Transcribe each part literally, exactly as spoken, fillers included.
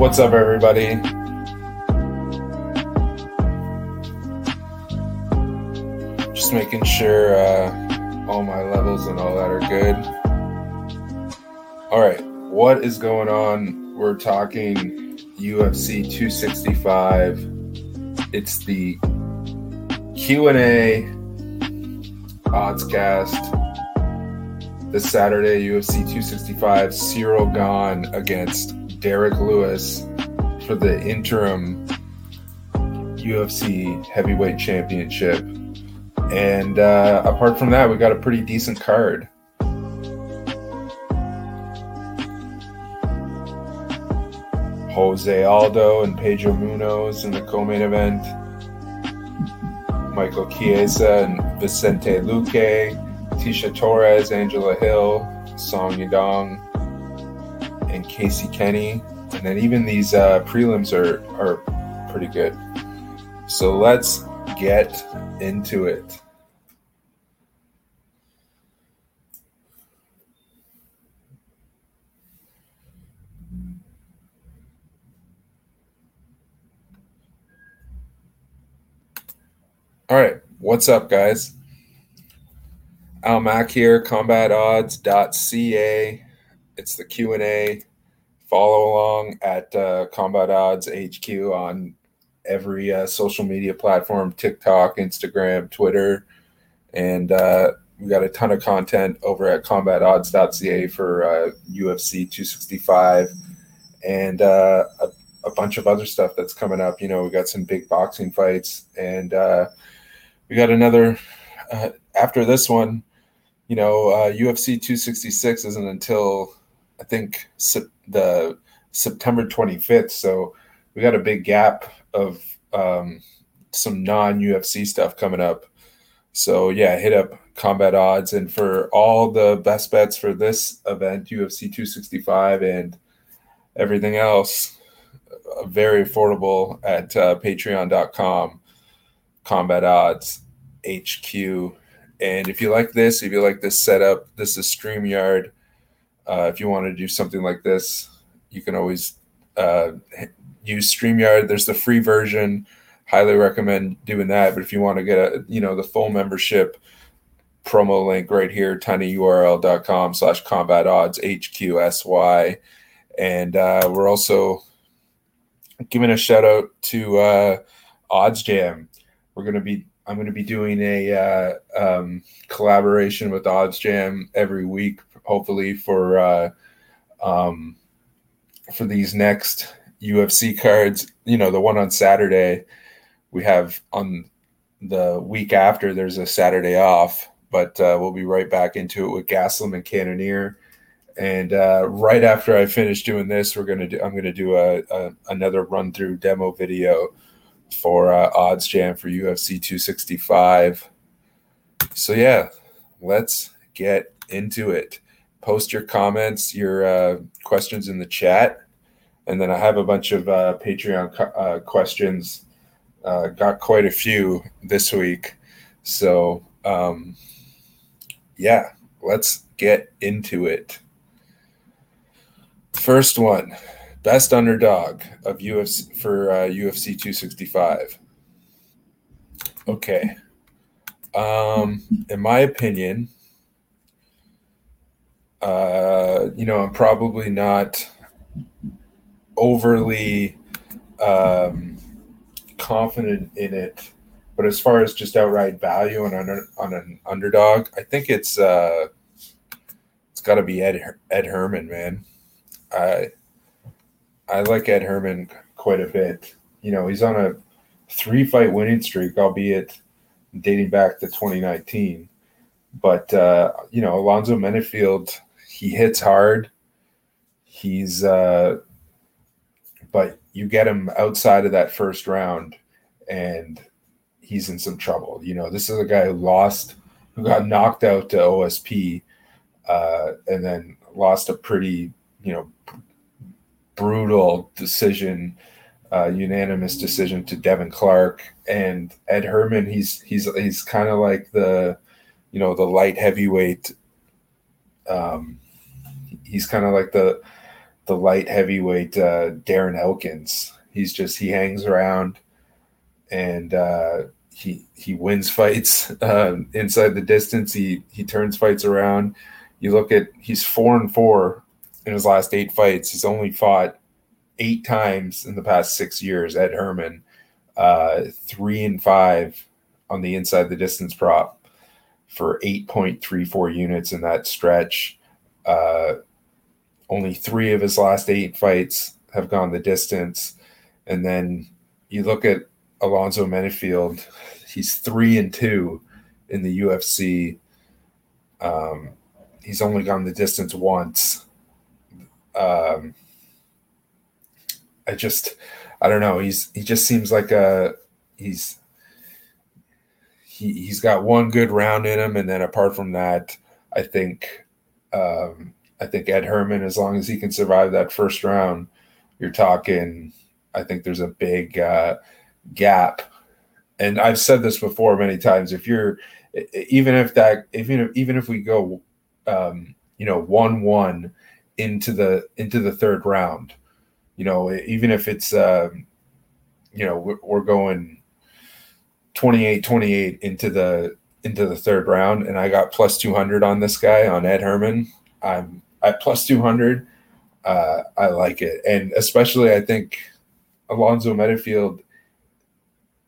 What's up, everybody? Just making sure uh, all my levels and all that are good. All right, what is going on? We're talking U F C two sixty-five. It's the Q and A Oddscast this Saturday. U F C two sixty-five, Ciryl Gane against Derek Lewis for the interim U F C heavyweight championship. And uh, apart from that, we got a pretty decent card. Jose Aldo and Pedro Munhoz in the co-main event. Michael Chiesa and Vicente Luque. Tecia Torres, Angela Hill, Song Yadong, and Casey Kenny. And then even these uh, prelims are, are pretty good. So let's get into it. All right, what's up, guys? Al Mac here, combat odds dot c a. It's the Q and A. Follow along at uh, Combat Odds H Q on every uh, social media platform, TikTok, Instagram, Twitter. And uh, we got a ton of content over at combat odds dot c a for uh, U F C two sixty-five and uh, a, a bunch of other stuff that's coming up. You know, we got some big boxing fights, and uh, we got another uh, after this one. You know, uh, U F C two sixty-six isn't until, I think, sep- the September twenty-fifth. So we got a big gap of um, some non-U F C stuff coming up. So, yeah, hit up Combat Odds. And for all the best bets for this event, U F C two sixty-five and everything else, uh, very affordable at uh, patreon dot com, Combat Odds H Q. And if you like this, if you like this setup, this is StreamYard. Uh, if you want to do something like this, you can always uh, use StreamYard. There's the free version. Highly recommend doing that. But if you want to get a, you know, the full membership, promo link right here, tinyurl dot com slash combat odds H Q S Y. And uh, we're also giving a shout out to uh, OddsJam. We're going to be I'm going to be doing a uh, um, collaboration with OddsJam every week, hopefully for uh, um, for these next U F C cards. You know, the one on Saturday, we have on the week after, there's a Saturday off, but uh, we'll be right back into it with Gaslam and Cannonier. And uh, right after I finish doing this, we're going to do, I'm going to do a, a another run through demo video for uh, OddsJam for U F C two sixty-five. So yeah, let's get into it. Post your comments, your uh, questions in the chat, and then I have a bunch of uh, Patreon co- uh, questions. Uh, got quite a few this week, so um, yeah, let's get into it. First one. Best underdog of U F C for uh, U F C two sixty-five. Okay. Um, in my opinion, uh, you know, I'm probably not overly um, confident in it, but as far as just outright value on an, on an underdog, I think it's uh, it's got to be Ed Ed Herman, man. I. I like Ed Herman quite a bit. You know, he's on a three-fight winning streak, albeit dating back to twenty nineteen. But, uh, you know, Alonzo Menifield, he hits hard. He's uh, – but you get him outside of that first round, and he's in some trouble. You know, this is a guy who lost – who got knocked out to O S P uh, and then lost a pretty, you know, brutal decision, uh, unanimous decision to Devin Clark. And Ed Herman, he's he's he's kind of like the, you know, the light heavyweight. Um, he's kind of like the the light heavyweight uh, Darren Elkins. He's just he hangs around and uh, he he wins fights uh, inside the distance. He he turns fights around. You look at he's four and four in his last eight fights. He's only fought eight times in the past six years. Ed Herman, uh, three and five on the inside the distance prop for eight point three four units in that stretch. Uh, only three of his last eight fights have gone the distance. And then you look at Alonzo Menifield, he's three and two in the U F C. Um, he's only gone the distance once. Um, I just, I don't know. He's, he just seems like a, he's, He, he's got one good round in him, and then apart from that, I think um, I think Ed Herman, as long as he can survive that first round, you're talking, I think there's a big uh, gap. And I've said this before many times. If you're even if that even if even if we go um, you know one one into the into the third round, you know even if it's um, you know we're, we're going twenty-eight twenty-eight into the into the third round, and I got plus two hundred on this guy, on Ed Herman. I'm at plus two hundred. Uh, I like it. And especially I think Alonzo Menifield,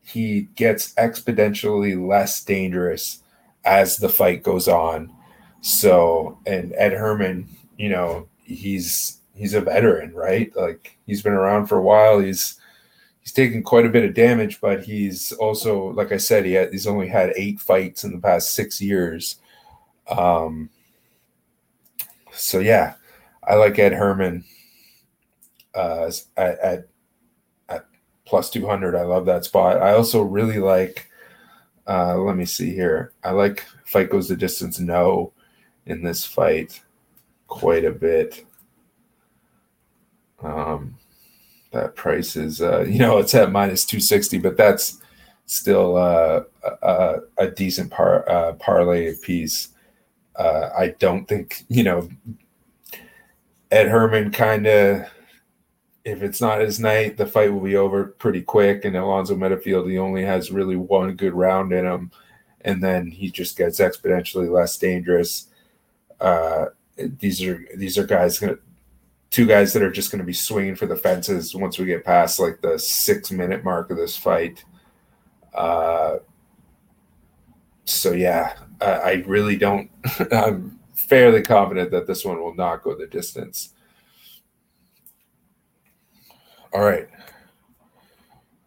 he gets exponentially less dangerous as the fight goes on. So, and Ed Herman, you know, he's he's a veteran, right? Like he's been around for a while. He's He's taken quite a bit of damage, but he's also, like I said, he had, he's only had eight fights in the past six years. Um, so, yeah, I like Ed Herman uh, at, at, at plus two hundred. I love that spot. I also really like, uh, let me see here. I like fight goes the distance no in this fight quite a bit. Um That price is, uh, you know, it's at minus two sixty, but that's still uh, a, a decent par, uh, parlay piece. Uh, I don't think, you know, Ed Herman kind of, if it's not his night, the fight will be over pretty quick. And Alonzo Menifield, he only has really one good round in him. And then he just gets exponentially less dangerous. Uh, these are these are guys going to, two guys that are just going to be swinging for the fences once we get past like the six minute mark of this fight. Uh, so yeah, I, I really don't, I'm fairly confident that this one will not go the distance. All right.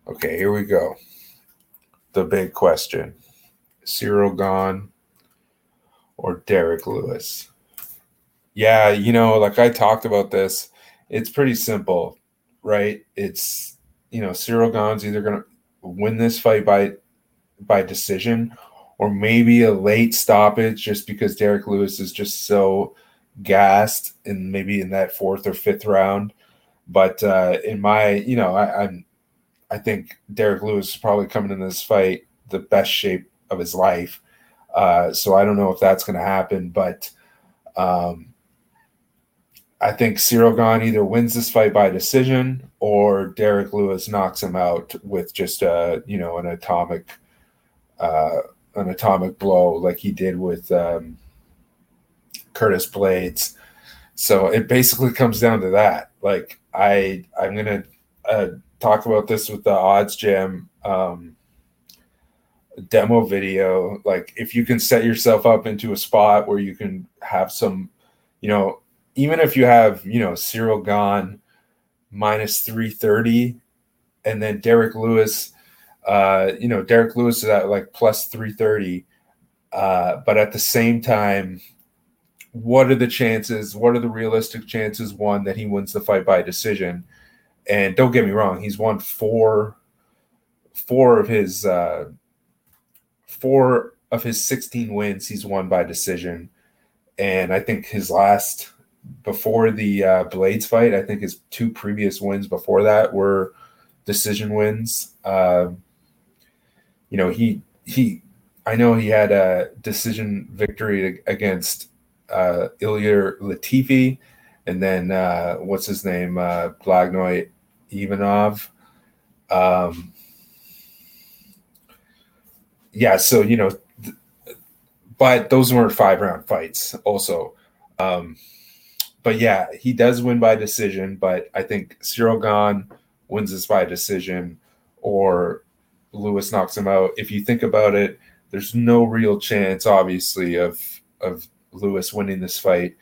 Okay, here we go. The big question, Ciryl Gane or Derek Lewis? Yeah, you know, like I talked about this, it's pretty simple, right? It's, you know, Ciryl Gane's either going to win this fight by by decision or maybe a late stoppage just because Derek Lewis is just so gassed and maybe in that fourth or fifth round. But uh, in my, you know, I, I'm, I think Derek Lewis is probably coming in this fight the best shape of his life. Uh, so I don't know if that's going to happen, but um I think Ciryl Gane either wins this fight by decision or Derek Lewis knocks him out with just a, you know, an atomic, uh, an atomic blow like he did with um, Curtis Blaydes. So it basically comes down to that. Like I, I'm gonna uh, talk about this with the OddsJam um, demo video. Like if you can set yourself up into a spot where you can have some, you know. Even if you have, you know, Ciryl Gane minus three thirty and then Derek Lewis, uh, you know, Derek Lewis is at like plus three thirty. Uh, but at the same time, what are the chances? What are the realistic chances, one, that he wins the fight by decision? And don't get me wrong, he's won four, four of his, uh, four of his sixteen wins he's won by decision. And I think his last... before the uh, Blaydes fight, I think his two previous wins before that were decision wins. Uh, you know, he he, I know he had a decision victory against uh, Ilir Latifi, And then uh, what's his name? Uh, Blagojev Ivanov. Um, yeah, so, you know, th- but those weren't five-round fights also. Um, but, yeah, he does win by decision, but I think Ciryl Gane wins this by decision or Lewis knocks him out. If you think about it, there's no real chance, obviously, of of Lewis winning this fight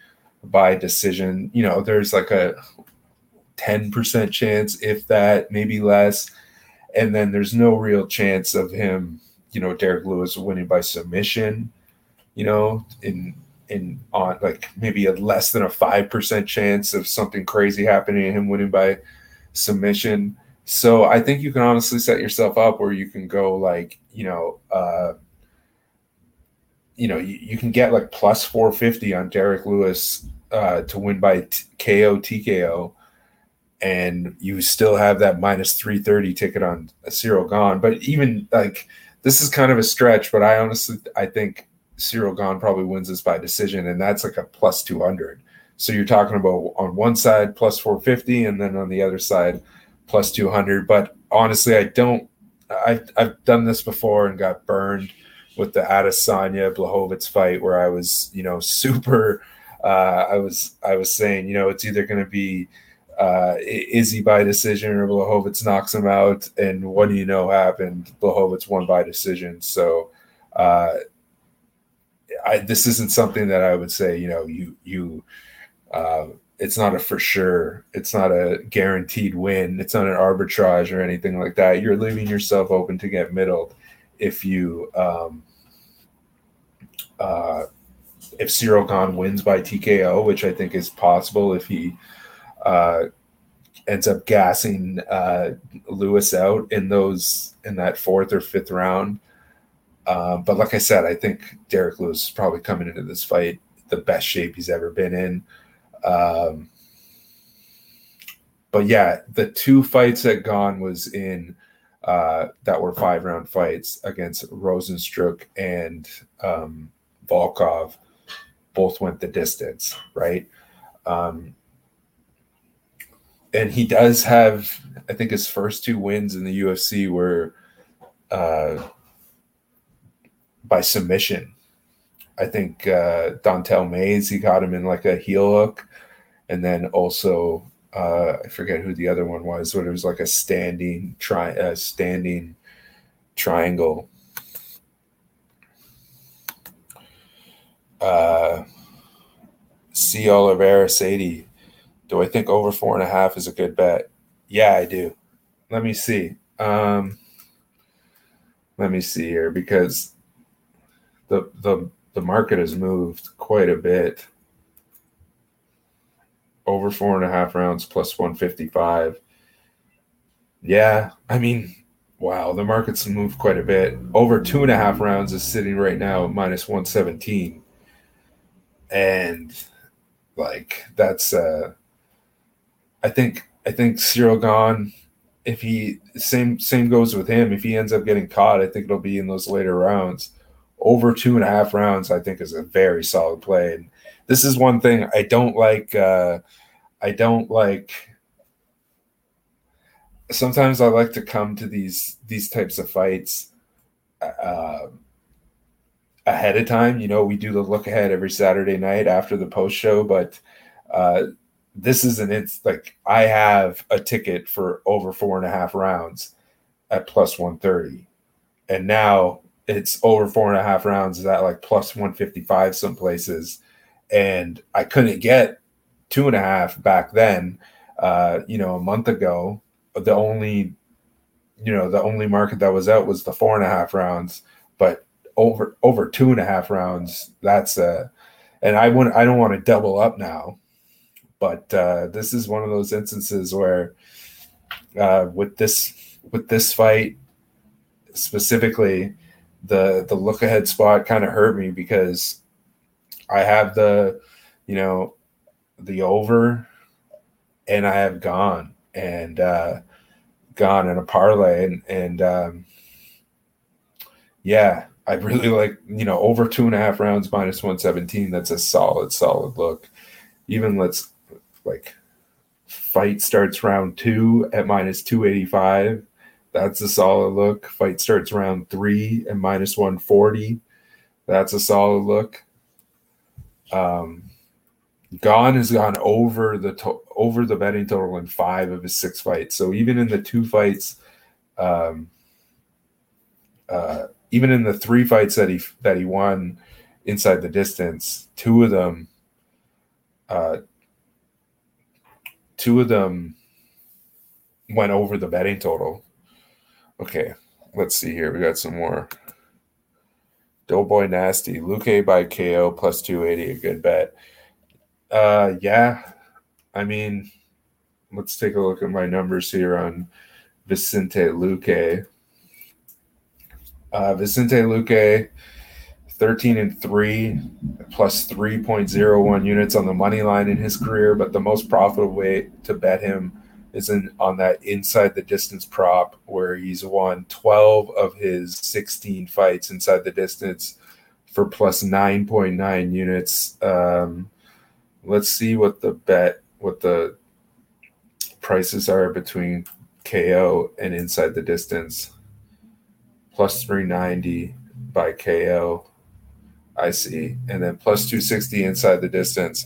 by decision. You know, there's like a ten percent chance, if that, maybe less. And then there's no real chance of him, you know, Derek Lewis winning by submission, you know, in in on like maybe a less than a five percent chance of something crazy happening and him winning by submission. So I think you can honestly set yourself up where you can go like, you know, uh, you know, you, you can get like plus four fifty on Derek Lewis uh, to win by t- K O, T K O, and you still have that minus three thirty ticket on Ciryl Gane. But even like this is kind of a stretch, but I honestly I think Ciryl Gane probably wins this by decision, and that's like a plus two hundred. So you're talking about on one side plus four fifty, and then on the other side plus two hundred. But honestly, I don't. I've I've done this before and got burned with the Adesanya Blachowicz fight, where I was, you know, super. Uh, I was I was saying, you know, it's either going to be uh, Izzy by decision or Blachowicz knocks him out, and what do you know happened? Blachowicz won by decision. So uh, I, this isn't something that I would say, you know, you you. Uh, It's not a for sure. It's not a guaranteed win. It's not an arbitrage or anything like that. You're leaving yourself open to get middled if you um, uh, if Ciryl Gane wins by T K O, which I think is possible if he uh, ends up gassing uh, Lewis out in those in that fourth or fifth round. Uh, but like I said, I think Derek Lewis is probably coming into this fight the best shape he's ever been in. Um, but yeah, the two fights that Gane was in, uh, that were five round fights against Rozenstruik and, um, Volkov, both went the distance. Right. Um, and he does have, I think his first two wins in the U F C were, uh, by submission. I think uh, Dontel Mays, he got him in like a heel hook. And then also, uh, I forget who the other one was, but it was like a standing tri- uh, standing triangle. Uh, C. Oliveira Sadie. Do I think over four and a half is a good bet? Yeah, I do. Let me see. Um, let me see here because the the The market has moved quite a bit. Over four and a half rounds plus one fifty-five. Yeah, I mean, wow, the market's moved quite a bit. Over two and a half rounds is sitting right now at minus one seventeen. And, like, that's, uh, I think, I think Ciryl Gane, if he, same, same goes with him. If he ends up getting caught, I think it'll be in those later rounds. Over two and a half rounds, I think, is a very solid play. And this is one thing I don't like. Uh, I don't like. Sometimes I like to come to these these types of fights uh, ahead of time. You know, we do the look ahead every Saturday night after the post show. But uh, this is an it's like I have a ticket for over four and a half rounds at plus one thirty, and now it's over four and a half rounds is at like plus one fifty-five some places. And I couldn't get two and a half back then, uh, you know, a month ago. The only, you know, the only market that was out was the four and a half rounds, but over, over two and a half rounds, that's a, and I wouldn't, I don't want to double up now, but uh, this is one of those instances where uh, with this, with this fight specifically, the the look ahead spot kind of hurt me because I have the, you know, the over and I have Gane and uh, Gane in a parlay. And, and um, yeah, I really like, you know, over two and a half rounds minus one seventeen. That's a solid, solid look. Even let's like fight starts round two at minus two eighty-five. That's a solid look. Fight starts round three at minus one forty. That's a solid look. Um, Gane has gone over the to- over the betting total in five of his six fights. So even in the two fights, um, uh, even in the three fights that he that he won inside the distance, two of them, uh, two of them went over the betting total. Okay, let's see here. We got some more. Doughboy Nasty, Luque by K O plus two eighty, a good bet. Uh, yeah, I mean, let's take a look at my numbers here on Vicente Luque. Uh, Vicente Luque, thirteen and three, plus three point oh one units on the money line in his career, but the most profitable way to bet him is in, on that inside the distance prop, where he's won twelve of his sixteen fights inside the distance for plus nine point nine units. Um, let's see what the bet, what the prices are between K O and inside the distance. Plus three ninety by K O, I see, and then plus two sixty inside the distance.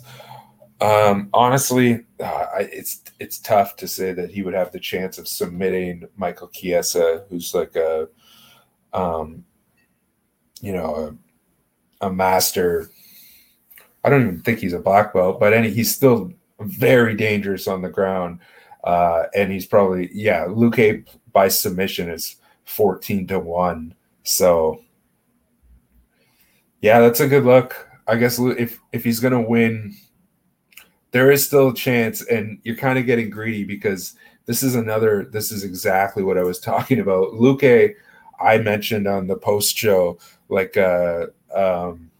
Um, honestly, uh, it's it's tough to say that he would have the chance of submitting Michael Chiesa, who's like a, um, you know, a, a master. I don't even think he's a black belt, but any he's still very dangerous on the ground, uh, and he's probably yeah. Luque by submission is fourteen to one, so yeah, that's a good look. I guess if if he's gonna win, there is still a chance, and you're kind of getting greedy because this is another, this is exactly what I was talking about. Luque, I mentioned on the post show, like uh, um,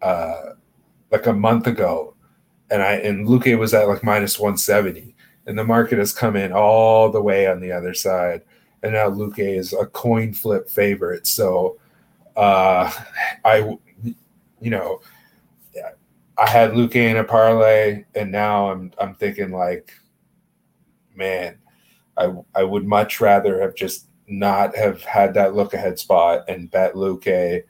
uh, like a month ago, and I and Luque was at like minus one seventy, and the market has come in all the way on the other side, and now Luque is a coin flip favorite. So uh, I, you know. I had Luque in a parlay, and now I'm I'm thinking like, man, I I would much rather have just not have had that look ahead spot and bet Luque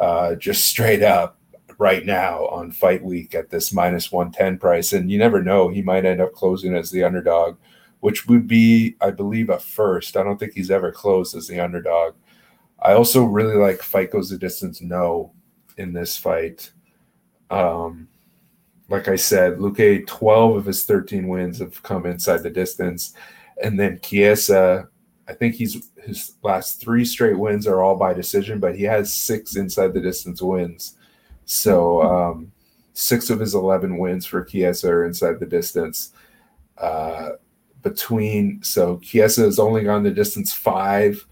uh, just straight up right now on fight week at this minus one ten price. And you never know, he might end up closing as the underdog, which would be, I believe, a first. I don't think he's ever closed as the underdog. I also really like fight goes the distance no in this fight. Um, like I said, Luque, twelve of his thirteen wins have come inside the distance. And then Chiesa, I think he's his last three straight wins are all by decision, but he has six inside the distance wins. So um, six of his eleven wins for Chiesa are inside the distance. Uh, between so Chiesa has only gone the distance five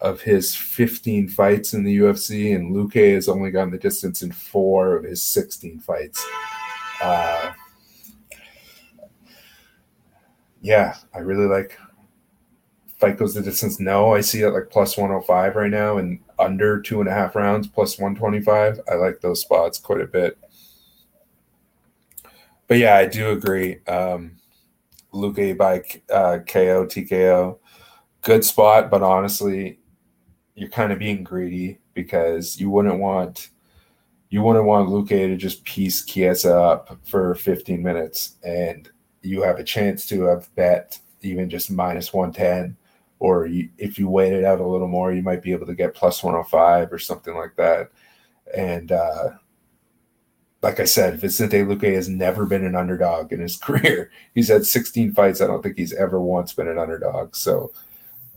of his fifteen fights in the U F C, and Luque has only gone the distance in four of his sixteen fights. Uh, yeah, I really like fight goes the distance. No, I see it like plus one oh five right now, and under two and a half rounds, plus one twenty-five. I like those spots quite a bit. But yeah, I do agree. Um, Luque by uh, K O, T K O, good spot, but honestly, you're kind of being greedy because you wouldn't want you wouldn't want Luque to just piece Chiesa up for fifteen minutes, and you have a chance to have bet even just minus one ten, or you, if you waited out a little more, you might be able to get plus one oh five or something like that. And uh, like I said, Vicente Luque has never been an underdog in his career. He's had sixteen fights. I don't think he's ever once been an underdog. So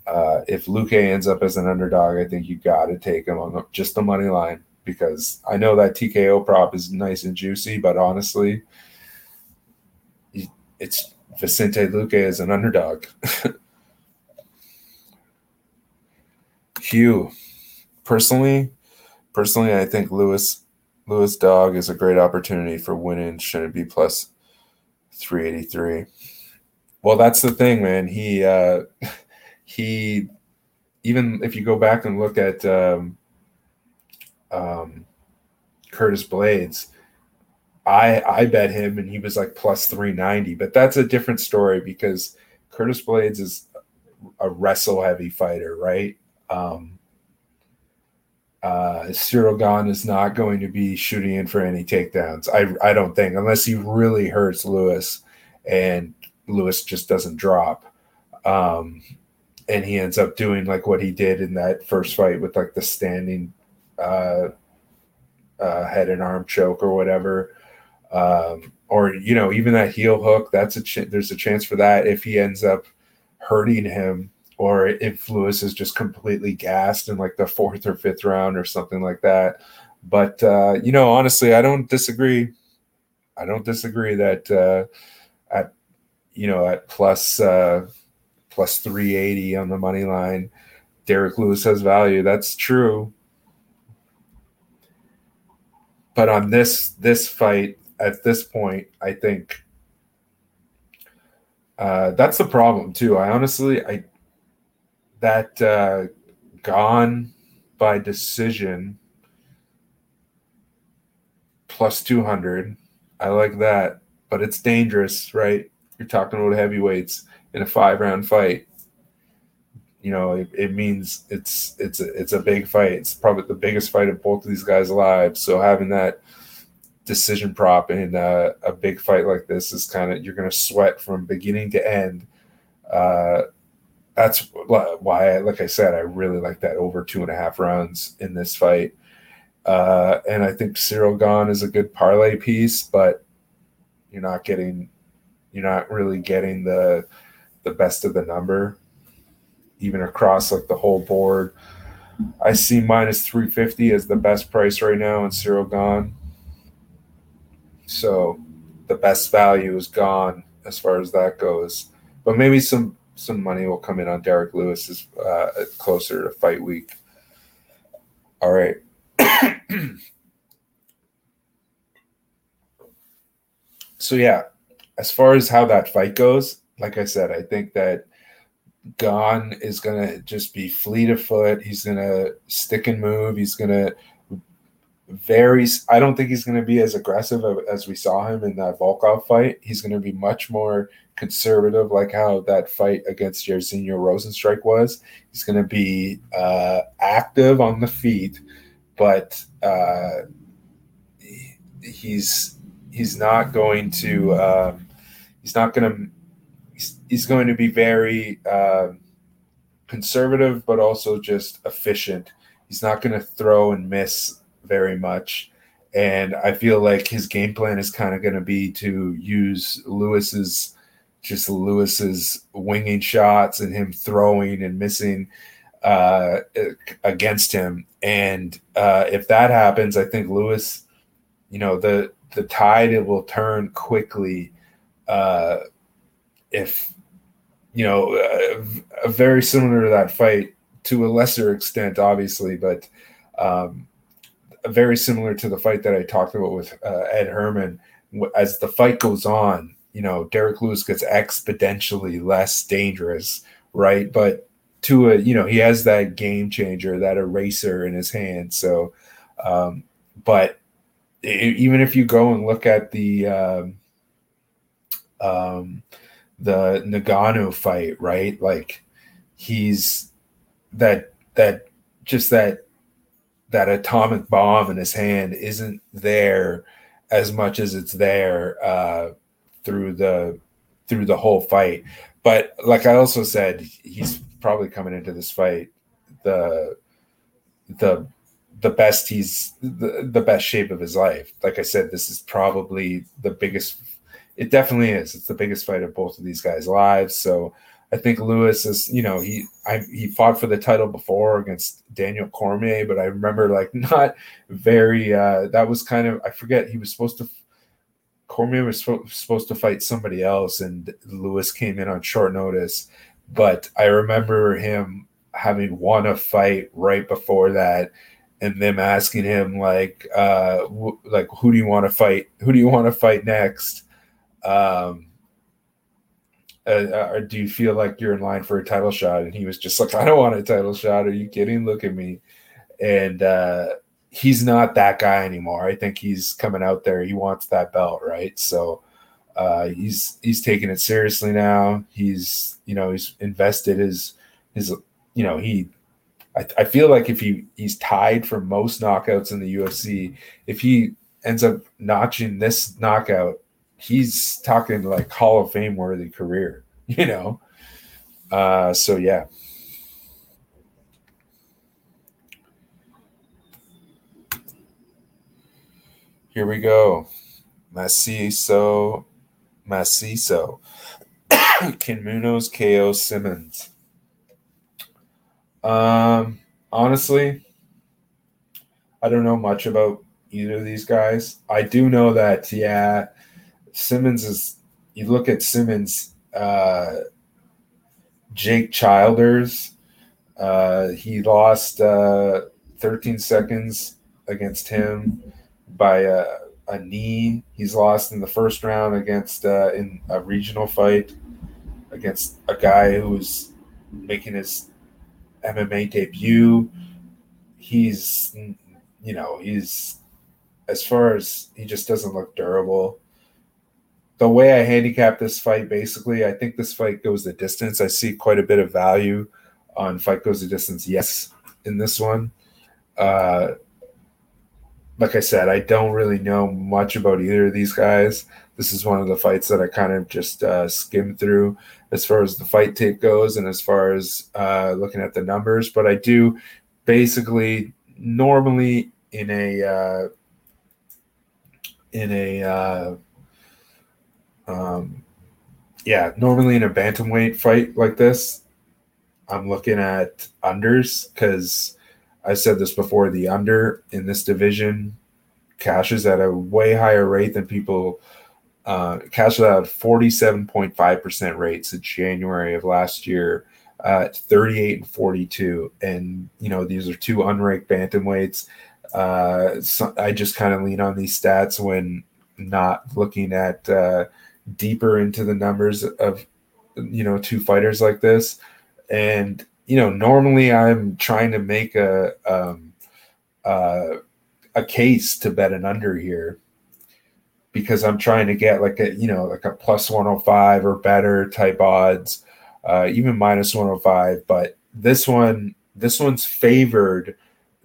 Uh, if Luque ends up as an underdog, I think you got to take him on the, just the money line, because I know that T K O prop is nice and juicy, but honestly, it's Vicente Luque as an underdog. Hugh, personally, personally, I think Lewis Lewis Dog is a great opportunity for winning. Shouldn't be plus three eighty three. Well, that's the thing, man. He. Uh, He, even if you go back and look at um, um, Curtis Blaydes, I I bet him and he was like plus three ninety, but that's a different story because Curtis Blaydes is a wrestle heavy fighter, right? Um, uh, Ciryl Gane is not going to be shooting in for any takedowns. I I don't think, unless he really hurts Lewis and Lewis just doesn't drop. Um, and he ends up doing like what he did in that first fight with like the standing uh, uh, head and arm choke or whatever. Um, or, you know, even that heel hook, that's a ch- there's a chance for that if he ends up hurting him, or if Lewis is just completely gassed in like the fourth or fifth round or something like that. But, uh, you know, honestly, I don't disagree. I don't disagree that uh, at, you know, at plus uh, plus three eighty on the money line, Derek Lewis has value. That's true. But on this this fight, at this point, I think uh, that's the problem too. I honestly, I that uh, Gane by decision plus two hundred. I like that, but it's dangerous, right? You're talking about heavyweights in a five round fight. You know, it, it means it's it's a, it's a big fight. It's probably the biggest fight of both of these guys' lives. So having that decision prop in uh, a big fight like this is kind of, you're going to sweat from beginning to end. Uh, that's why, like I said, I really like that over two and a half rounds in this fight. Uh, and I think Ciryl Gane is a good parlay piece, but you're not getting, you're not really getting the the best of the number, even across like the whole board. I see minus three fifty as the best price right now in Ciryl Gane. So the best value is Gane as far as that goes. But maybe some, some money will come in on Derek Lewis uh, closer to fight week. All right. So, yeah, as far as how that fight goes, like I said, I think that Gane is going to just be fleet of foot. He's going to stick and move. He's going to very – I don't think he's going to be as aggressive as we saw him in that Volkov fight. He's going to be much more conservative, like how that fight against Jairzinho Rozenstruik was. He's going to be uh, active on the feet, but uh, he's he's not going to um, – he's not going to – he's going to be very uh, conservative, but also just efficient. He's not going to throw and miss very much. And I feel like his game plan is kind of going to be to use Lewis's, just Lewis's winging shots and him throwing and missing uh, against him. And uh, if that happens, I think Lewis, you know, the, the tide, it will turn quickly uh, if, you know, uh, very similar to that fight, to a lesser extent, obviously, but um, very similar to the fight that I talked about with uh, Ed Herman. As the fight goes on, you know, Derek Lewis gets exponentially less dangerous, right? But to a, you know, he has that game changer, that eraser in his hand. So, um, but it, even if you go and look at the, um, um the Nagano fight, right? Like he's that, that just that, that atomic bomb in his hand isn't there as much as it's there uh, through the, through the whole fight. But like I also said, he's probably coming into this fight, the, the, the best he's the, the best shape of his life. Like I said, this is probably the biggest, it definitely is. It's the biggest fight of both of these guys' lives. So I think Lewis is, you know, he I, he fought for the title before against Daniel Cormier, but I remember like not very, uh, that was kind of, I forget, he was supposed to, Cormier was sp- supposed to fight somebody else and Lewis came in on short notice. But I remember him having won a fight right before that and them asking him like, uh, wh- like, who do you want to fight? Who do you want to fight next? Um, uh, or do you feel like you're in line for a title shot? And he was just like, I don't want a title shot. Are you kidding? Look at me. And, uh, he's not that guy anymore. I think he's coming out there. He wants that belt, right? So uh, he's he's taking it seriously now. He's you know he's invested his his you know he. I, I feel like if he he's tied for most knockouts in the U F C, if he ends up notching this knockout, he's talking like Hall of Fame worthy career, you know. Uh, so yeah. Here we go. Maciso. Maciso. Can Munhoz K O Simmons? Um, honestly, I don't know much about either of these guys. I do know that, yeah, Simmons is, you look at Simmons, uh, Jake Childers, uh, he lost uh, thirteen seconds against him by a, a knee. He's lost in the first round against uh, in a regional fight against a guy who was making his M M A debut. He's, you know, he's as far as he just doesn't look durable. The way I handicap this fight, basically, I think this fight goes the distance. I see quite a bit of value on fight goes the distance. Yes, in this one. Uh, Like I said, I don't really know much about either of these guys. This is one of the fights that I kind of just uh, skimmed through as far as the fight tape goes and as far as uh, looking at the numbers. But I do basically normally in a uh, in a uh, um, yeah normally in a bantamweight fight like this, I'm looking at unders because. I said this before, the under in this division cashes at a way higher rate than people uh, cashed out at forty-seven point five percent rate since January of last year, uh, thirty-eight and forty-two. And, you know, these are two unranked bantamweights. Uh, so I just kind of lean on these stats when not looking at uh, deeper into the numbers of, you know, two fighters like this. And, you know, normally I'm trying to make a um, uh, a case to bet an under here because I'm trying to get like a, you know, like a plus one oh five or better type odds, uh, even minus one oh five. But this one, this one's favored.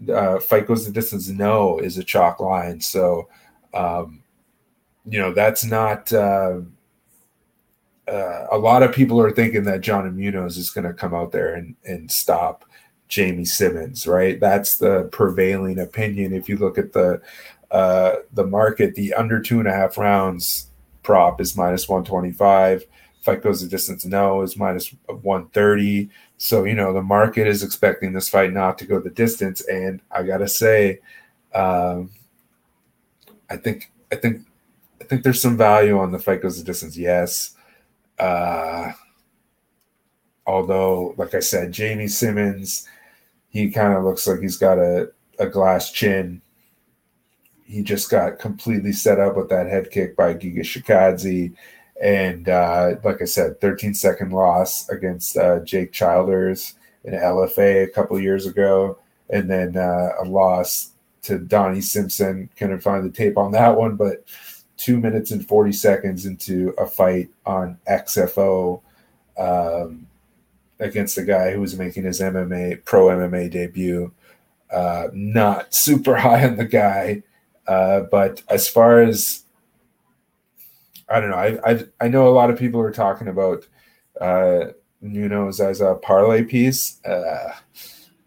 Uh, fight goes the distance. No is a chalk line. So, um, you know, that's not uh, – Uh, a lot of people are thinking that Johnny Munhoz is going to come out there and, and stop Jamie Simmons, right? That's the prevailing opinion. If you look at the uh, the market, the under two and a half rounds prop is minus one twenty-five. Fight goes the distance, no, is minus one thirty. So, you know, the market is expecting this fight not to go the distance. And I got to say, um, I think, I think, I think there's some value on the fight goes the distance. Yes. Uh, although, like I said, Jamie Simmons, he kind of looks like he's got a, a glass chin. He just got completely set up with that head kick by Giga Chikadze. And uh, like I said, thirteen second loss against uh, Jake Childers in L F A a couple years ago. And then uh, a loss to Donnie Simpson. Couldn't find the tape on that one, but two minutes and forty seconds into a fight on X F O um, against a guy who was making his M M A, pro M M A debut. Uh, not super high on the guy. Uh, but as far as, I don't know, I, I, I know a lot of people are talking about uh, Munhoz as a parlay piece. Uh,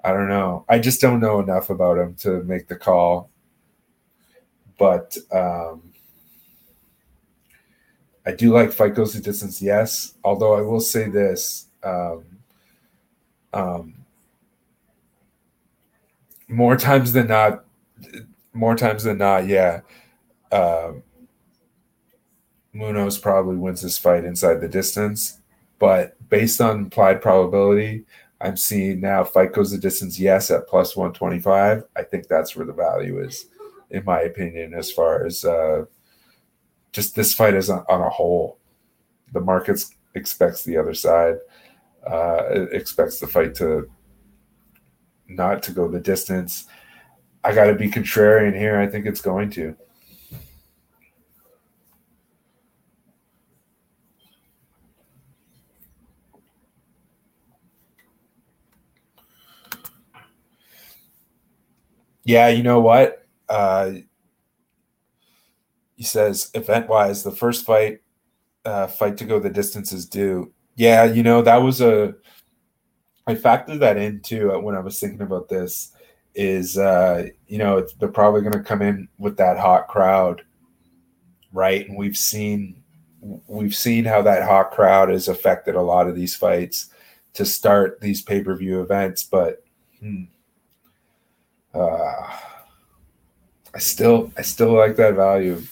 I don't know. I just don't know enough about him to make the call. But, um, I do like fight goes the distance, yes. Although I will say this, um, um, more times than not, more times than not, yeah, uh, Munhoz probably wins this fight inside the distance. But based on implied probability, I'm seeing now fight goes the distance, yes, at plus one twenty-five. I think that's where the value is, in my opinion, as far as uh, – just this fight is on, on a whole. The market expects the other side. Uh, expects the fight to not to go the distance. I got to be contrarian here. I think it's going to. Yeah, you know what? Uh, he says, event-wise, the first fight, uh, fight to go the distance is due. Yeah, you know, that was a – I factored that in, too, when I was thinking about this, is, uh, you know, it's, they're probably going to come in with that hot crowd, right? And we've seen we've seen how that hot crowd has affected a lot of these fights to start these pay-per-view events, but hmm. – Uh, I still, I still like that value of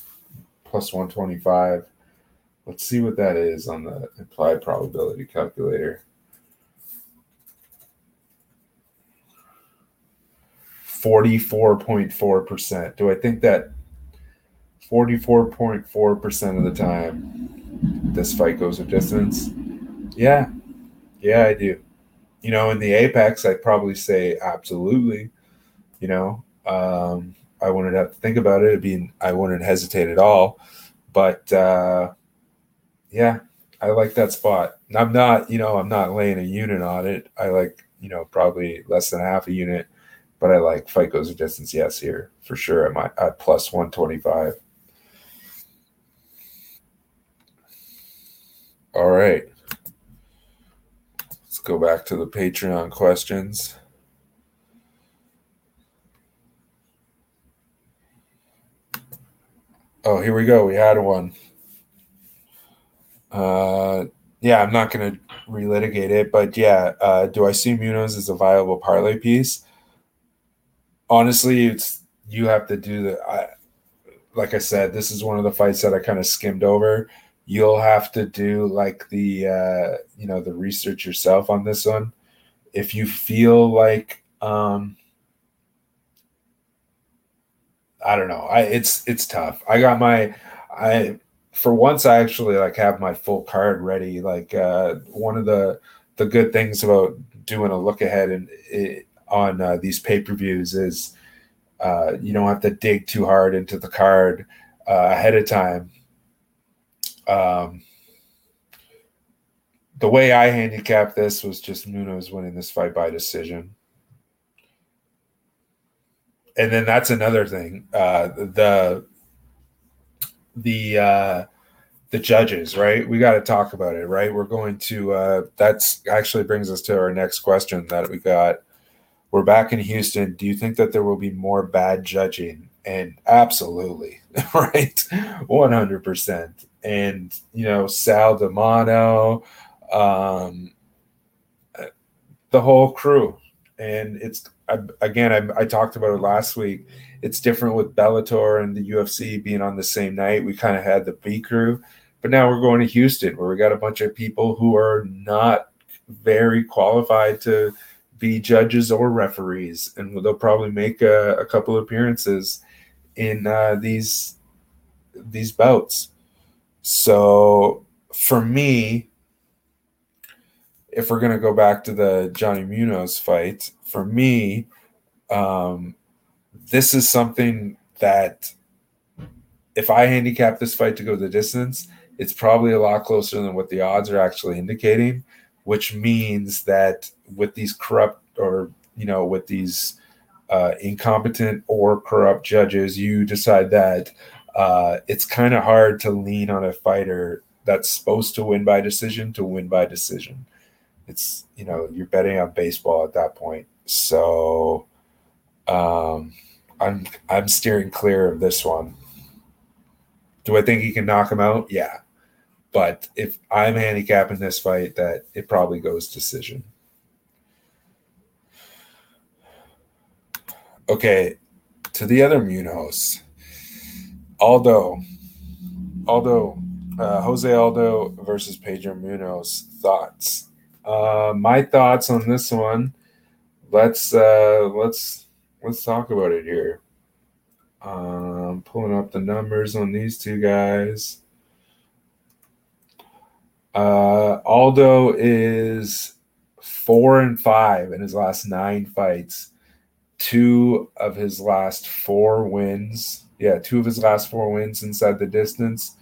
plus one twenty-five. Let's see what that is on the implied probability calculator. forty-four point four percent. Do I think that forty-four point four percent of the time this fight goes a distance? Yeah. Yeah, I do. You know, in the Apex, I'd probably say absolutely. You know, um, I wouldn't have to think about it. It'd be, I wouldn't hesitate at all. But, uh, yeah, I like that spot. And I'm not, you know, I'm not laying a unit on it. I like, you know, probably less than half a unit. But I like fight goes a distance, yes, here for sure. I'm at plus one twenty-five. All right. Let's go back to the Patreon questions. Oh, here we go. We had one. Uh, yeah, I'm not going to relitigate it, but yeah, uh, do I see Munhoz as a viable parlay piece? Honestly, it's you have to do the. I, like I said, this is one of the fights that I kind of skimmed over. You'll have to do like the uh, you know the research yourself on this one. If you feel like. Um, I don't know. I it's it's tough. I got my I for once I actually like have my full card ready. Like uh, one of the the good things about doing a look ahead and it, on uh, these pay-per-views is uh, you don't have to dig too hard into the card uh, ahead of time. Um, the way I handicapped this was just Munhoz winning this fight by decision. And then that's another thing, uh, the the uh, the judges, right? We got to talk about it, right? We're going to uh, – that's actually brings us to our next question that we got. We're back in Houston. Do you think that there will be more bad judging? And absolutely, right? one hundred percent. And, you know, Sal Damano, um, the whole crew. And it's I, again, I, I talked about it last week. It's different with Bellator and the U F C being on the same night. We kind of had the B crew, but now we're going to Houston where we got a bunch of people who are not very qualified to be judges or referees, and they'll probably make a, a couple appearances in uh, these these bouts. So for me. If we're going to go back to the Johnny Munhoz fight, for me, um, this is something that if I handicap this fight to go the distance, it's probably a lot closer than what the odds are actually indicating, which means that with these corrupt or, you know, with these uh, incompetent or corrupt judges, you decide that uh, it's kind of hard to lean on a fighter that's supposed to win by decision to win by decision. It's, you know, you're betting on baseball at that point. So um, I'm I'm steering clear of this one. Do I think he can knock him out? Yeah. But if I'm handicapping this fight, that it probably goes decision. Okay, to the other Munhoz. Aldo. Aldo. Uh, Jose Aldo versus Pedro Munhoz. Thoughts? Uh, my thoughts on this one. Let's uh, let's let's talk about it here. Um, pulling up the numbers on these two guys. Uh, Aldo is four and five in his last nine fights, two of his last four wins. Yeah, two of his last four wins inside the distance.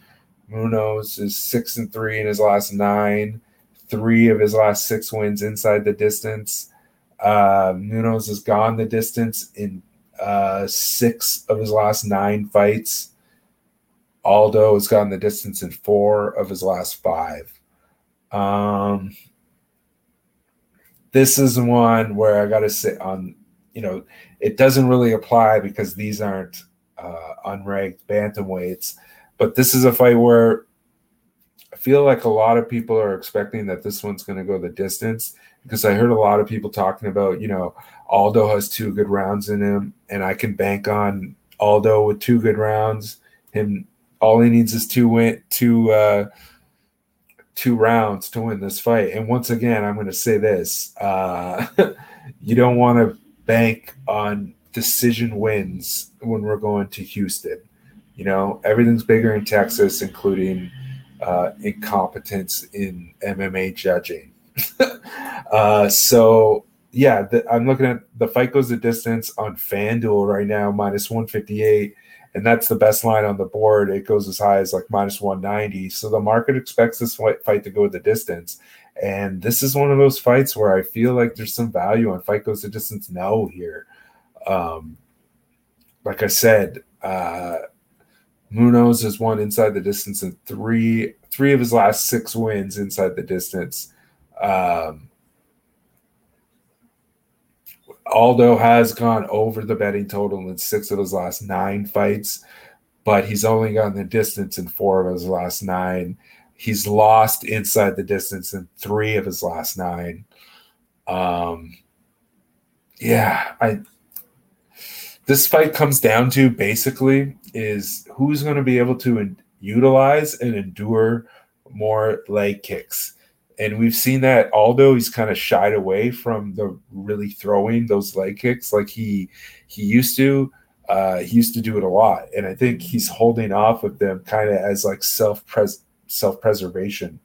Munhoz is six and three in his last nine. Three of his last six wins inside the distance. Uh, Munhoz has gone the distance in uh, six of his last nine fights. Aldo has gone the distance in four of his last five. Um, this is one where I got to sit on, you know, it doesn't really apply because these aren't uh, unranked bantamweights. But this is a fight where I feel like a lot of people are expecting that this one's going to go the distance, because I heard a lot of people talking about, you know, Aldo has two good rounds in him, and I can bank on Aldo with two good rounds. Him, all he needs is two win, two, uh, two rounds to win this fight. And once again, I'm going to say this: uh, you don't want to bank on decision wins when we're going to Houston. You know, everything's bigger in Texas, including uh, incompetence in M M A judging. uh, so, yeah, the, I'm looking at the fight goes the distance on FanDuel right now, minus one fifty-eight, and that's the best line on the board. It goes as high as like minus one ninety. So the market expects this fight to go the distance. And this is one of those fights where I feel like there's some value on fight goes the distance now here. Um, like I said, uh, Munhoz has won inside the distance in three three of his last six wins inside the distance. Um, Aldo has gone over the betting total in six of his last nine fights, but he's only gone the distance in four of his last nine. He's lost inside the distance in three of his last nine. Um, yeah, I. This fight comes down to basically is who's going to be able to in- utilize and endure more leg kicks. And we've seen that Aldo, he's kind of shied away from the really throwing those leg kicks like he he used to. Uh, he used to do it a lot. And I think he's holding off with them kind of as like self-pres- self-preservation.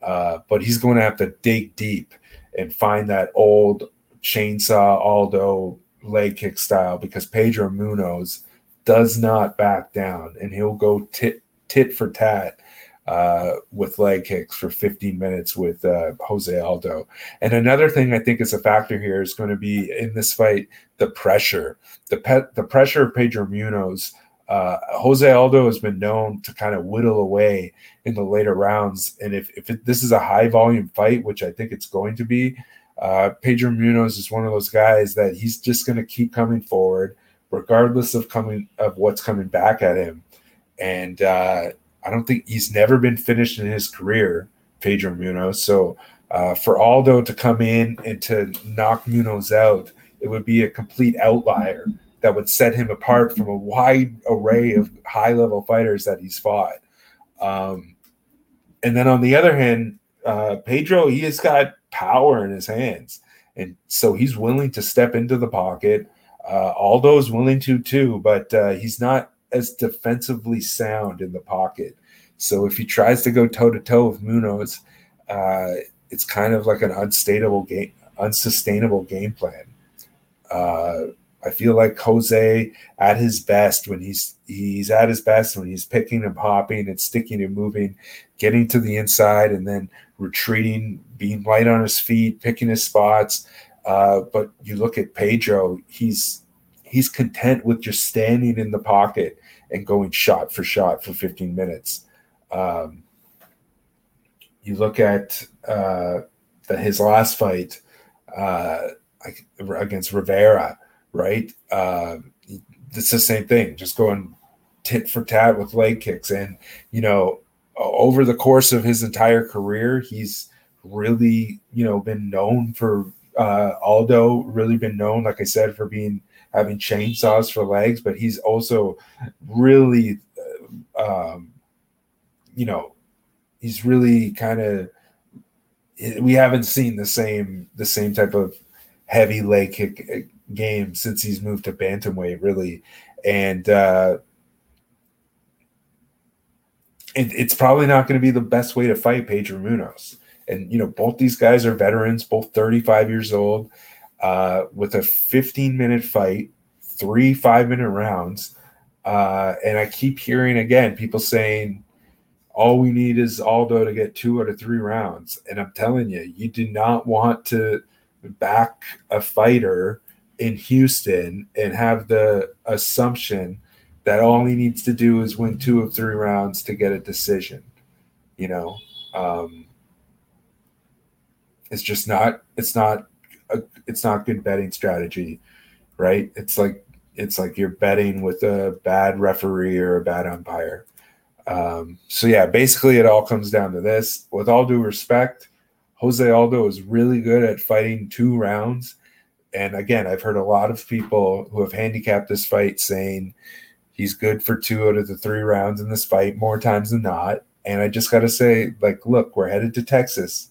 Uh, but he's going to have to dig deep and find that old chainsaw Aldo leg kick style, because Pedro Munhoz does not back down, and he'll go tit tit for tat uh, with leg kicks for fifteen minutes with uh, Jose Aldo. And another thing I think is a factor here is going to be in this fight the pressure, the pe- the pressure of Pedro Munhoz. Uh, Jose Aldo has been known to kind of whittle away in the later rounds, and if if it, this is a high volume fight, which I think it's going to be. Uh, Pedro Munhoz is one of those guys that he's just going to keep coming forward, regardless of coming of what's coming back at him. And uh, I don't think he's never been finished in his career, Pedro Munhoz. So uh, for Aldo to come in and to knock Munhoz out, it would be a complete outlier that would set him apart from a wide array of high-level fighters that he's fought. Um, and then on the other hand, uh, Pedro, he has got power in his hands, and so he's willing to step into the pocket. Uh, Aldo's willing to too, but uh, he's not as defensively sound in the pocket. So if he tries to go toe to toe with Munhoz, uh, it's kind of like an unstable game, unsustainable game plan. Uh, I feel like Jose at his best when he's he's at his best when he's picking and popping and sticking and moving, getting to the inside and then retreating, being light on his feet, picking his spots. Uh, but you look at Pedro, he's he's content with just standing in the pocket and going shot for shot for fifteen minutes. Um, you look at uh, the, his last fight uh, against Rivera, right? Uh, it's the same thing, just going tit for tat with leg kicks. And, you know, over the course of his entire career, he's really, you know, been known for uh, Aldo, really been known, like I said, for being having chainsaws for legs, but he's also really, um, you know, he's really kind of, we haven't seen the same the same type of heavy leg kick game since he's moved to bantamweight, really, and. Uh, It's probably not going to be the best way to fight Pedro Munhoz. And, you know, both these guys are veterans, both thirty-five years old. uh, with a fifteen-minute fight, three five-minute rounds. Uh, and I keep hearing, again, people saying, all we need is Aldo to get two out of three rounds. And I'm telling you, you do not want to back a fighter in Houston and have the assumption that all he needs to do is win two of three rounds to get a decision. You know, um, it's just not, it's not, a, it's not good betting strategy, right? It's like, it's like you're betting with a bad referee or a bad umpire. Um, so yeah, basically it all comes down to this. With all due respect, Jose Aldo is really good at fighting two rounds. And again, I've heard a lot of people who have handicapped this fight saying he's good for two out of the three rounds in this fight more times than not. And I just got to say, like, look, we're headed to Texas.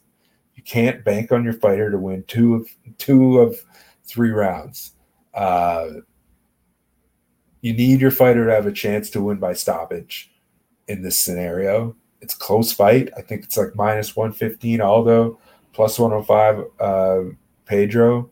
You can't bank on your fighter to win two of two of three rounds. Uh, you need your fighter to have a chance to win by stoppage in this scenario. It's a close fight. I think it's like minus one fifteen Aldo, plus one oh five uh, Pedro.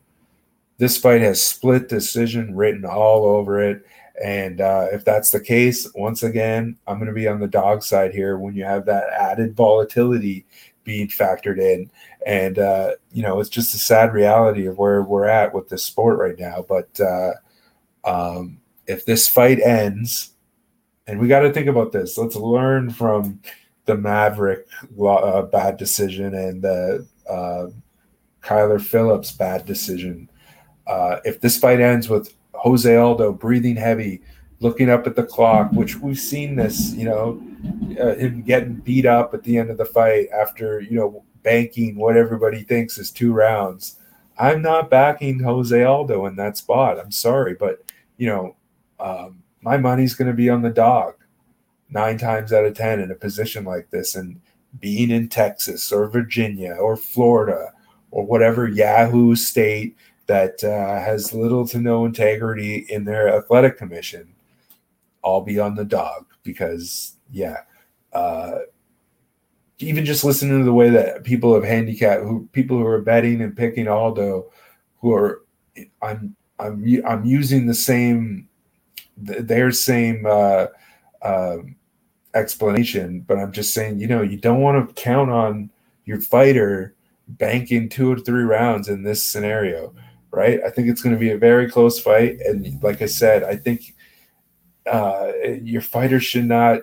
This fight has split decision written all over it. And uh, if that's the case, once again, I'm going to be on the dog side here when you have that added volatility being factored in. And, uh, you know, it's just a sad reality of where we're at with this sport right now. But uh, um, if this fight ends, and we got to think about this, let's learn from the Maverick uh, bad decision and the uh, Kyler Phillips bad decision. Uh, if this fight ends with Jose Aldo breathing heavy, looking up at the clock, which we've seen this, you know, uh, him getting beat up at the end of the fight after, you know, banking what everybody thinks is two rounds. I'm not backing Jose Aldo in that spot. I'm sorry, but, you know, um, my money's going to be on the dog nine times out of ten in a position like this. And being in Texas or Virginia or Florida or whatever Yahoo state that uh, has little to no integrity in their athletic commission, I'll be on the dog because, yeah, uh, even just listening to the way that people have handicapped, who people who are betting and picking Aldo, who are, I'm I'm I'm using the same their same uh, uh, explanation, but I'm just saying, you know, you don't want to count on your fighter banking two or three rounds in this scenario. Right, I think it's going to be a very close fight, and like I said, I think uh, your fighter should not,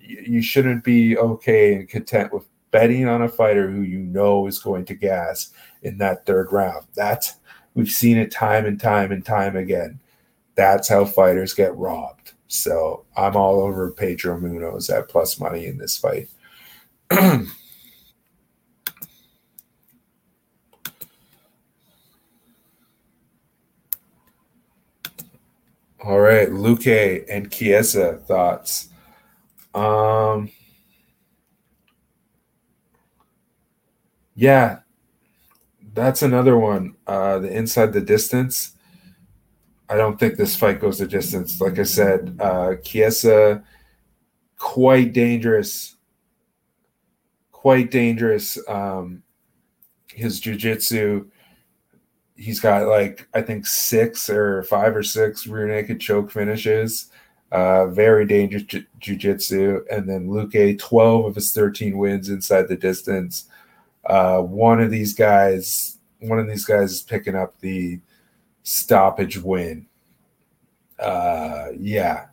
you shouldn't be okay and content with betting on a fighter who you know is going to gas in that third round. That's, we've seen it time and time and time again. That's how fighters get robbed. So I'm all over Pedro Munhoz at plus money in this fight. All right, Luque and Chiesa thoughts. Um, yeah, that's another one. Uh, the inside the distance. I don't think this fight goes the distance. Like I said, uh, Chiesa, quite dangerous. Quite dangerous. Um, his jiu-jitsu. He's got like, I think six or five or six rear naked choke finishes, uh, very dangerous ju- jiu-jitsu. And then Luque, twelve of his thirteen wins inside the distance. Uh, one of these guys, one of these guys is picking up the stoppage win. Uh, yeah.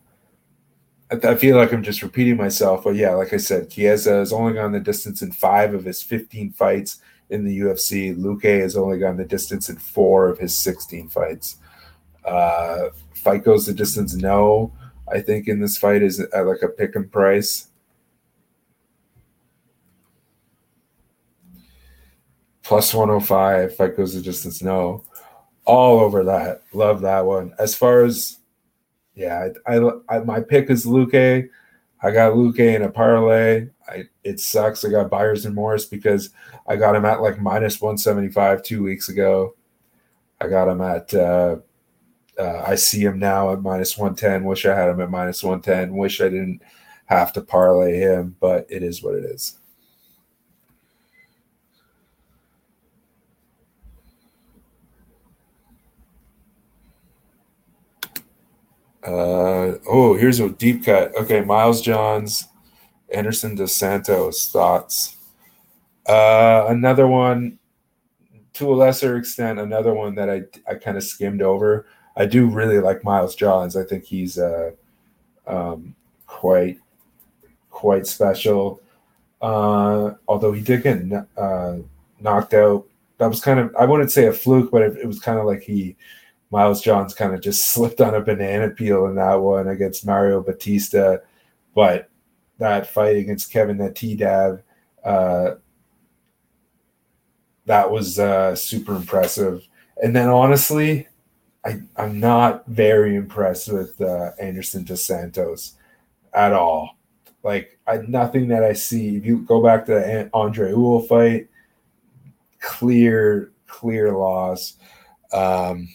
I, th- I feel like I'm just repeating myself, but yeah, like I said, Chiesa has only gone the distance in five of his fifteen fights in the U F C. Luque has only gone the distance in four of his sixteen fights. Uh, fight goes the distance, no. I think in this fight is at like a pick and price. plus one oh five, fight goes the distance, no. All over that. Love that one. As far as, yeah, I, I, I my pick is Luque. I got Luque in a parlay. I, it sucks. I got buyer's remorse because I got him at like minus one seventy-five two weeks ago. I got him at, uh, uh, I see him now at minus one ten. Wish I had him at minus one ten. Wish I didn't have to parlay him, but it is what it is. Uh, oh, here's a deep cut. Okay, Miles Johns, Anderson dos Santos, thoughts. Uh, another one, to a lesser extent, another one that I, I kind of skimmed over. I do really like Miles Johns. I think he's uh, um, quite quite special. Uh, although he did get uh, knocked out. That was kind of, I wouldn't say a fluke, but it, it was kind of like he, Miles Johns kind of just slipped on a banana peel in that one against Mario Bautista. But that fight against Kevin Natividad, uh, that was uh, super impressive. And then honestly, I, I'm not very impressed with uh, Anderson dos Santos at all. Like, I, nothing that I see. If you go back to the Andre Ewell fight, clear, clear loss. Um,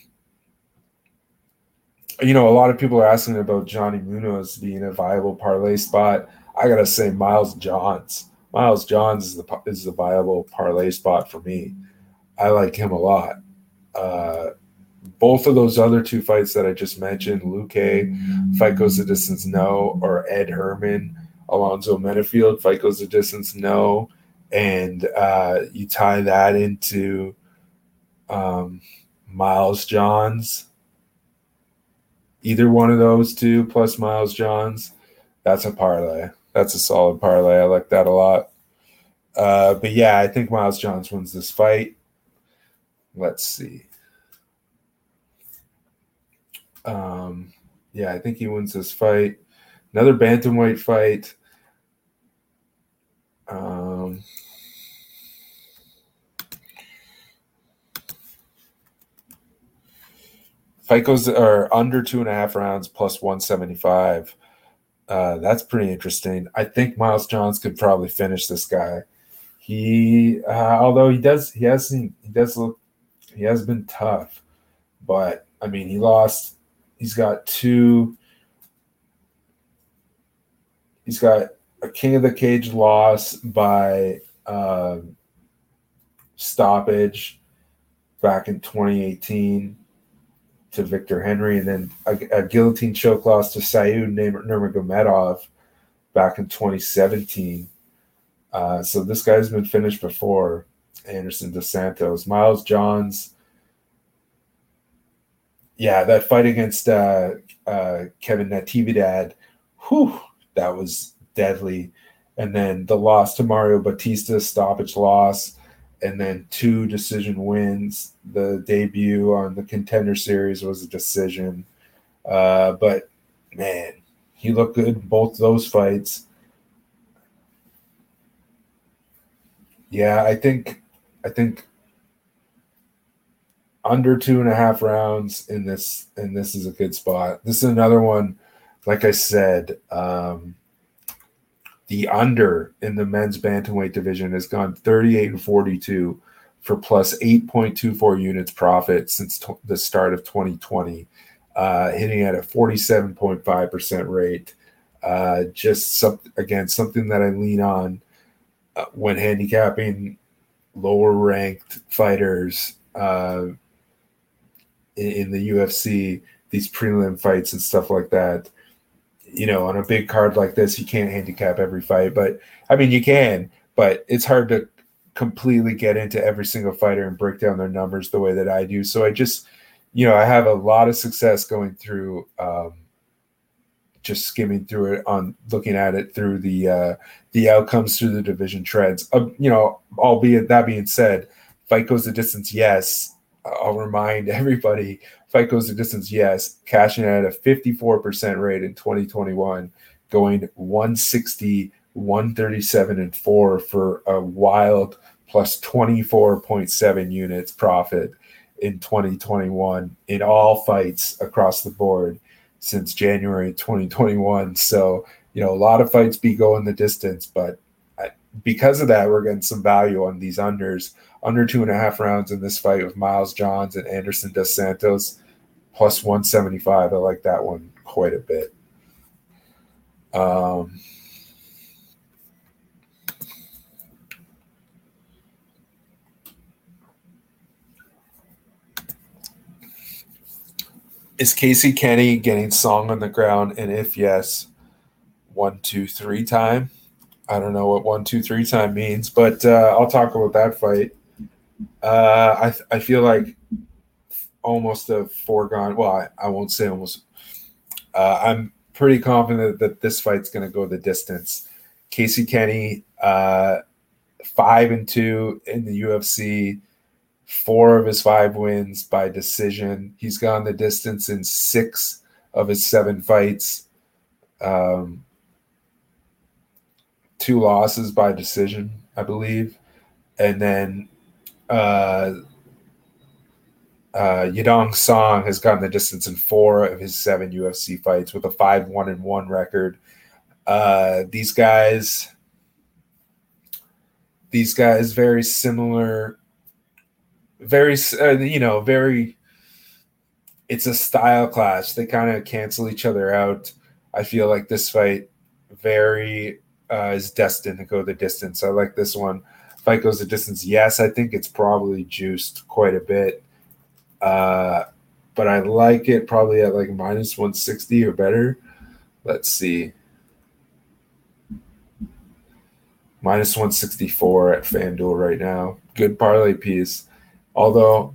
you know, a lot of people are asking about Johnny Munoz being a viable parlay spot. I gotta say, Miles Johns. Miles Johns is the is the viable parlay spot for me. I like him a lot. Uh, both of those other two fights that I just mentioned, Luque, fight goes the distance, no, or Ed Herman, Alonzo Menifield, fight goes the distance, no. And uh, you tie that into um, Miles Johns. Either one of those two plus Miles Johns, that's a parlay. That's a solid parlay. I like that a lot. Uh, but, yeah, I think Miles Johns wins this fight. Let's see. Um, yeah, I think he wins this fight. Another bantamweight fight. Um, fight goes or under two and a half rounds plus one seventy-five. Uh, that's pretty interesting. I think Miles Johns could probably finish this guy. He, uh, although he does, he has seen, he does look, he has been tough, but I mean, he lost. He's got two. He's got a King of the Cage loss by uh, stoppage back in twenty eighteen to Victor Henry, and then a, a guillotine choke loss to Sayud Nurmagomedov back in twenty seventeen. Uh, so this guy's been finished before, Anderson dos Santos. Miles Johns, yeah, that fight against uh, uh, Kevin Natividad, whew, that was deadly. And then the loss to Mario Bautista, stoppage loss, and then two decision wins. The debut on the Contender Series was a decision. Uh, but, man, he looked good in both those fights. Yeah, I think I think under two and a half rounds in this, and this is a good spot. This is another one, like I said, um, the under in the men's bantamweight division has gone thirty-eight and forty-two for plus eight point two four units profit since t- the start of twenty twenty, uh, hitting at a forty-seven point five percent rate. Uh, just, some, again, something that I lean on uh, when handicapping lower-ranked fighters uh, in, in the U F C, these prelim fights and stuff like that. You know, on a big card like this, you can't handicap every fight. But, I mean, you can, but it's hard to completely get into every single fighter and break down their numbers the way that I do. So I just, you know, I have a lot of success going through, um, just skimming through it, on looking at it through the uh, the outcomes through the division trends. Uh, you know, albeit that being said, fight goes the distance, yes. I'll remind everybody, fight goes the distance, yes, cashing at a fifty-four percent rate in twenty twenty-one, going one sixty, one thirty-seven, and four for a wild plus twenty-four point seven units profit in twenty twenty-one in all fights across the board since January twenty twenty-one. So, you know, a lot of fights be going the distance, but because of that, we're getting some value on these unders. Under two and a half rounds in this fight with Miles Johns and Anderson dos Santos, plus one seventy-five. I like that one quite a bit. Um, Is Casey Kenny getting Song on the ground? And if yes, one, two, three time? I don't know what one, two, three time means, but uh, I'll talk about that fight. Uh, I th- I feel like almost a foregone – well, I, I won't say almost uh, – I'm pretty confident that this fight's going to go the distance. Casey Kenny, uh, five and two in the U F C, four of his five wins by decision. He's gone the distance in six of his seven fights, um, two losses by decision, I believe. And then uh, uh, Yadong Song has gone the distance in four of his seven U F C fights with a five one one record. Uh, these guys, these guys, very similar, very, uh, you know, very, it's a style clash. They kind of cancel each other out. I feel like this fight very, uh, is destined to go the distance. I like this one. Fight goes the distance. Yes. I think it's probably juiced quite a bit. Uh, but I like it probably at like minus one sixty or better. Let's see. Minus one sixty-four at FanDuel right now. Good parlay piece. Although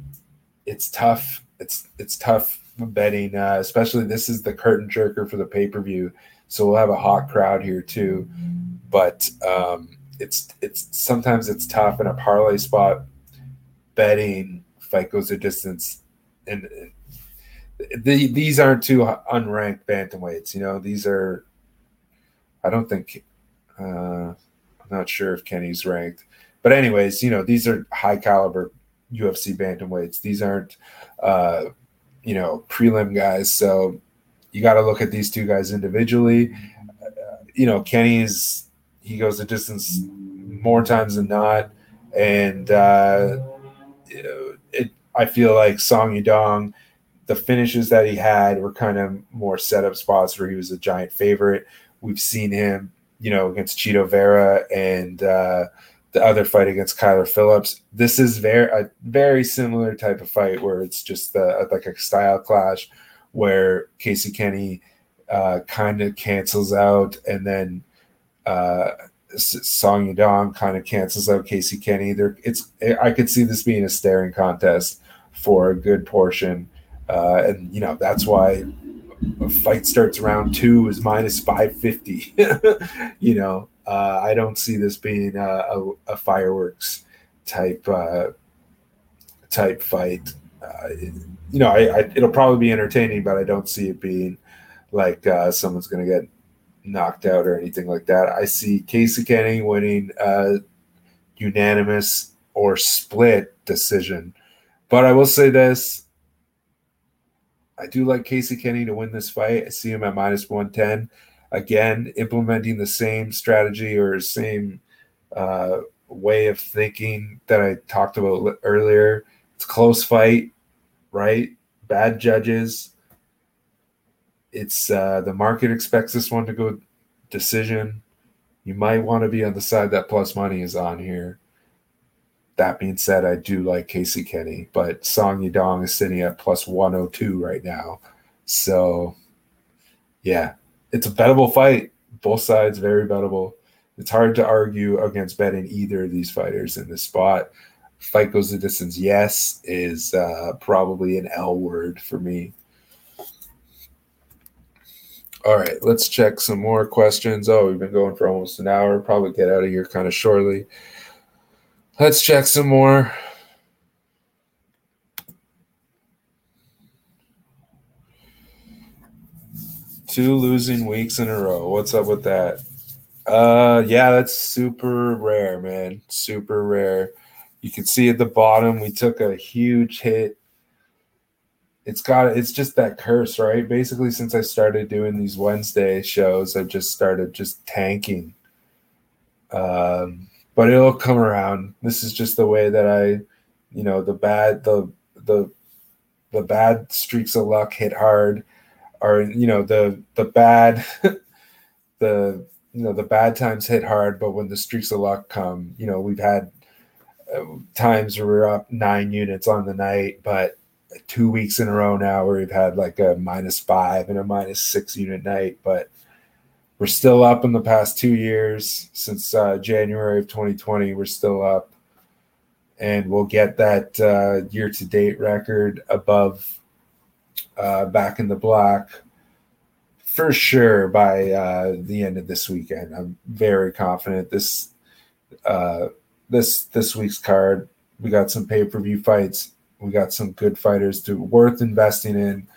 it's tough. It's it's tough betting, uh, especially this is the curtain jerker for the pay-per-view. So we'll have a hot crowd here too. But um, it's it's sometimes it's tough in a parlay spot betting fight goes a distance. And the, these aren't two unranked bantamweights. You know, these are – I don't think uh, – not sure if Kenny's ranked, but anyways, you know, these are high caliber U F C bantamweights. These aren't, uh, you know, prelim guys. So you got to look at these two guys individually. Uh, you know, Kenny's, he goes the distance more times than not. And, uh, it, I feel like Song Yadong, the finishes that he had were kind of more setup spots where he was a giant favorite. We've seen him, you know, against Chito Vera and uh, the other fight against Kyler Phillips. This is very a very similar type of fight where it's just uh, like a style clash where Casey Kenny uh, kind of cancels out and then uh, Song Yadong kind of cancels out Casey Kenny. There, it's I could see this being a staring contest for a good portion, uh, and you know that's why. A fight starts round two is minus five fifty. You know, uh, I don't see this being a, a, a fireworks type uh, type fight. Uh, it, you know, I, I, it'll probably be entertaining, but I don't see it being like uh, someone's going to get knocked out or anything like that. I see Casey Kenny winning uh, unanimous or split decision. But I will say this. I do like Casey Kenny to win this fight. I see him at minus one ten. Again, implementing the same strategy or same uh, way of thinking that I talked about earlier. It's a close fight, right? Bad judges. It's uh, the market expects this one to go decision. You might want to be on the side that plus money is on here. That being said, I do like Casey Kenny, but Song Yadong is sitting at plus one oh two right now. So, yeah, it's a bettable fight. Both sides, very bettable. It's hard to argue against betting either of these fighters in this spot. Fight goes the distance, yes, is uh, probably an L word for me. All right, let's check some more questions. Oh, we've been going for almost an hour. Probably get out of here kind of shortly. Let's check some more. Two losing weeks in a row. What's up with that? Uh, yeah, that's super rare, man. Super rare. You can see at the bottom we took a huge hit. It's got. It's just that curse, right? Basically, since I started doing these Wednesday shows, I've just started just tanking. Um. But it'll come around. This is just the way that I, you know, the bad the the the bad streaks of luck hit hard, or you know the the bad the you know the bad times hit hard. But when the streaks of luck come, you know, we've had times where we're up nine units on the night, but like two weeks in a row now where we've had like a minus five and a minus six unit night, but we're still up in the past two years since uh, January of twenty twenty. We're still up, and we'll get that uh, year-to-date record above uh, back in the block for sure by uh, the end of this weekend. I'm very confident this uh, this this week's card. We got some pay-per-view fights. We got some good fighters to worth investing in.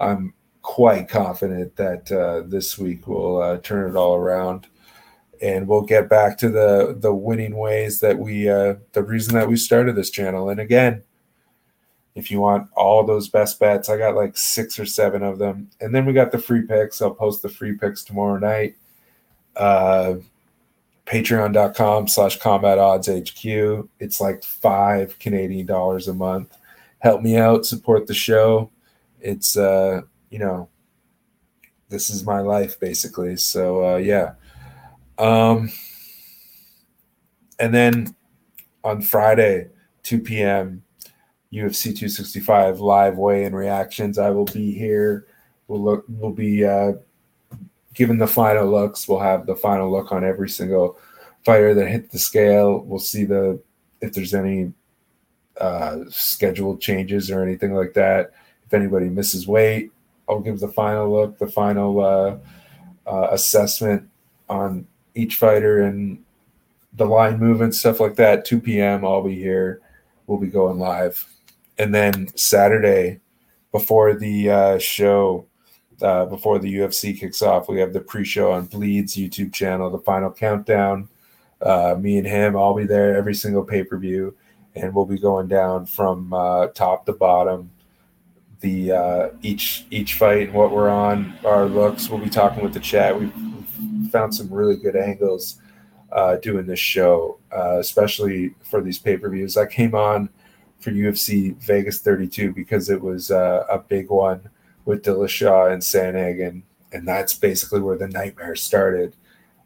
I'm quite confident that uh, this week we'll uh, turn it all around, and we'll get back to the the winning ways that we uh, the reason that we started this channel. And again, if you want all those best bets, I got like six or seven of them, and then we got the free picks. I'll post the free picks tomorrow night. Uh, Patreon dot com slash Combat Odds H Q. It's like five Canadian dollars a month. Help me out, support the show. It's uh, you know, this is my life basically. So uh, yeah, um, and then on Friday, two p.m. U F C two sixty-five live weigh-in reactions. I will be here. We'll look. We'll be uh, given the final looks. We'll have the final look on every single fighter that hit the scale. We'll see the if there's any uh, scheduled changes or anything like that. If anybody misses weight, I'll give the final look, the final uh, uh, assessment on each fighter and the line movement, stuff like that. two p.m. I'll be here. We'll be going live. And then Saturday, before the uh, show, uh, before the U F C kicks off, we have the pre-show on Bleed's YouTube channel, The Final Countdown. Uh, me and him, I'll be there every single pay-per-view, and we'll be going down from uh, top to bottom, the uh, each each fight and what we're on, our looks. We'll be talking with the chat. We've, we've found some really good angles uh, doing this show, uh, especially for these pay-per-views. I came on for U F C Vegas thirty-two because it was uh, a big one with Dillashaw and Sanhagen, and that's basically where the nightmare started.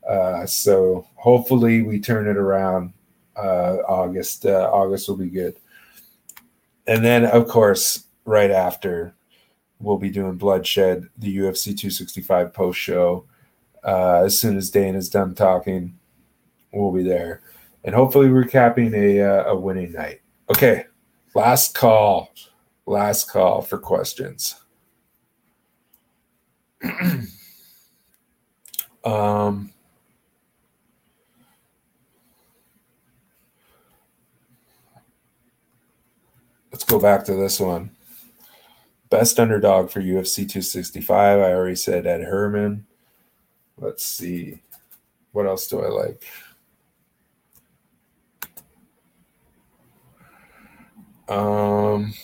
Uh, so hopefully we turn it around. Uh, August uh, August will be good. And then, of course, right after, we'll be doing Bloodshed, the U F C two sixty-five post-show. Uh, as soon as Dana's done talking, we'll be there. And hopefully we're capping a, uh, a winning night. Okay. Last call. Last call for questions. um, let's go back to this one. Best underdog for U F C two sixty-five. I already said Ed Herman. Let's see. What else do I like? Um,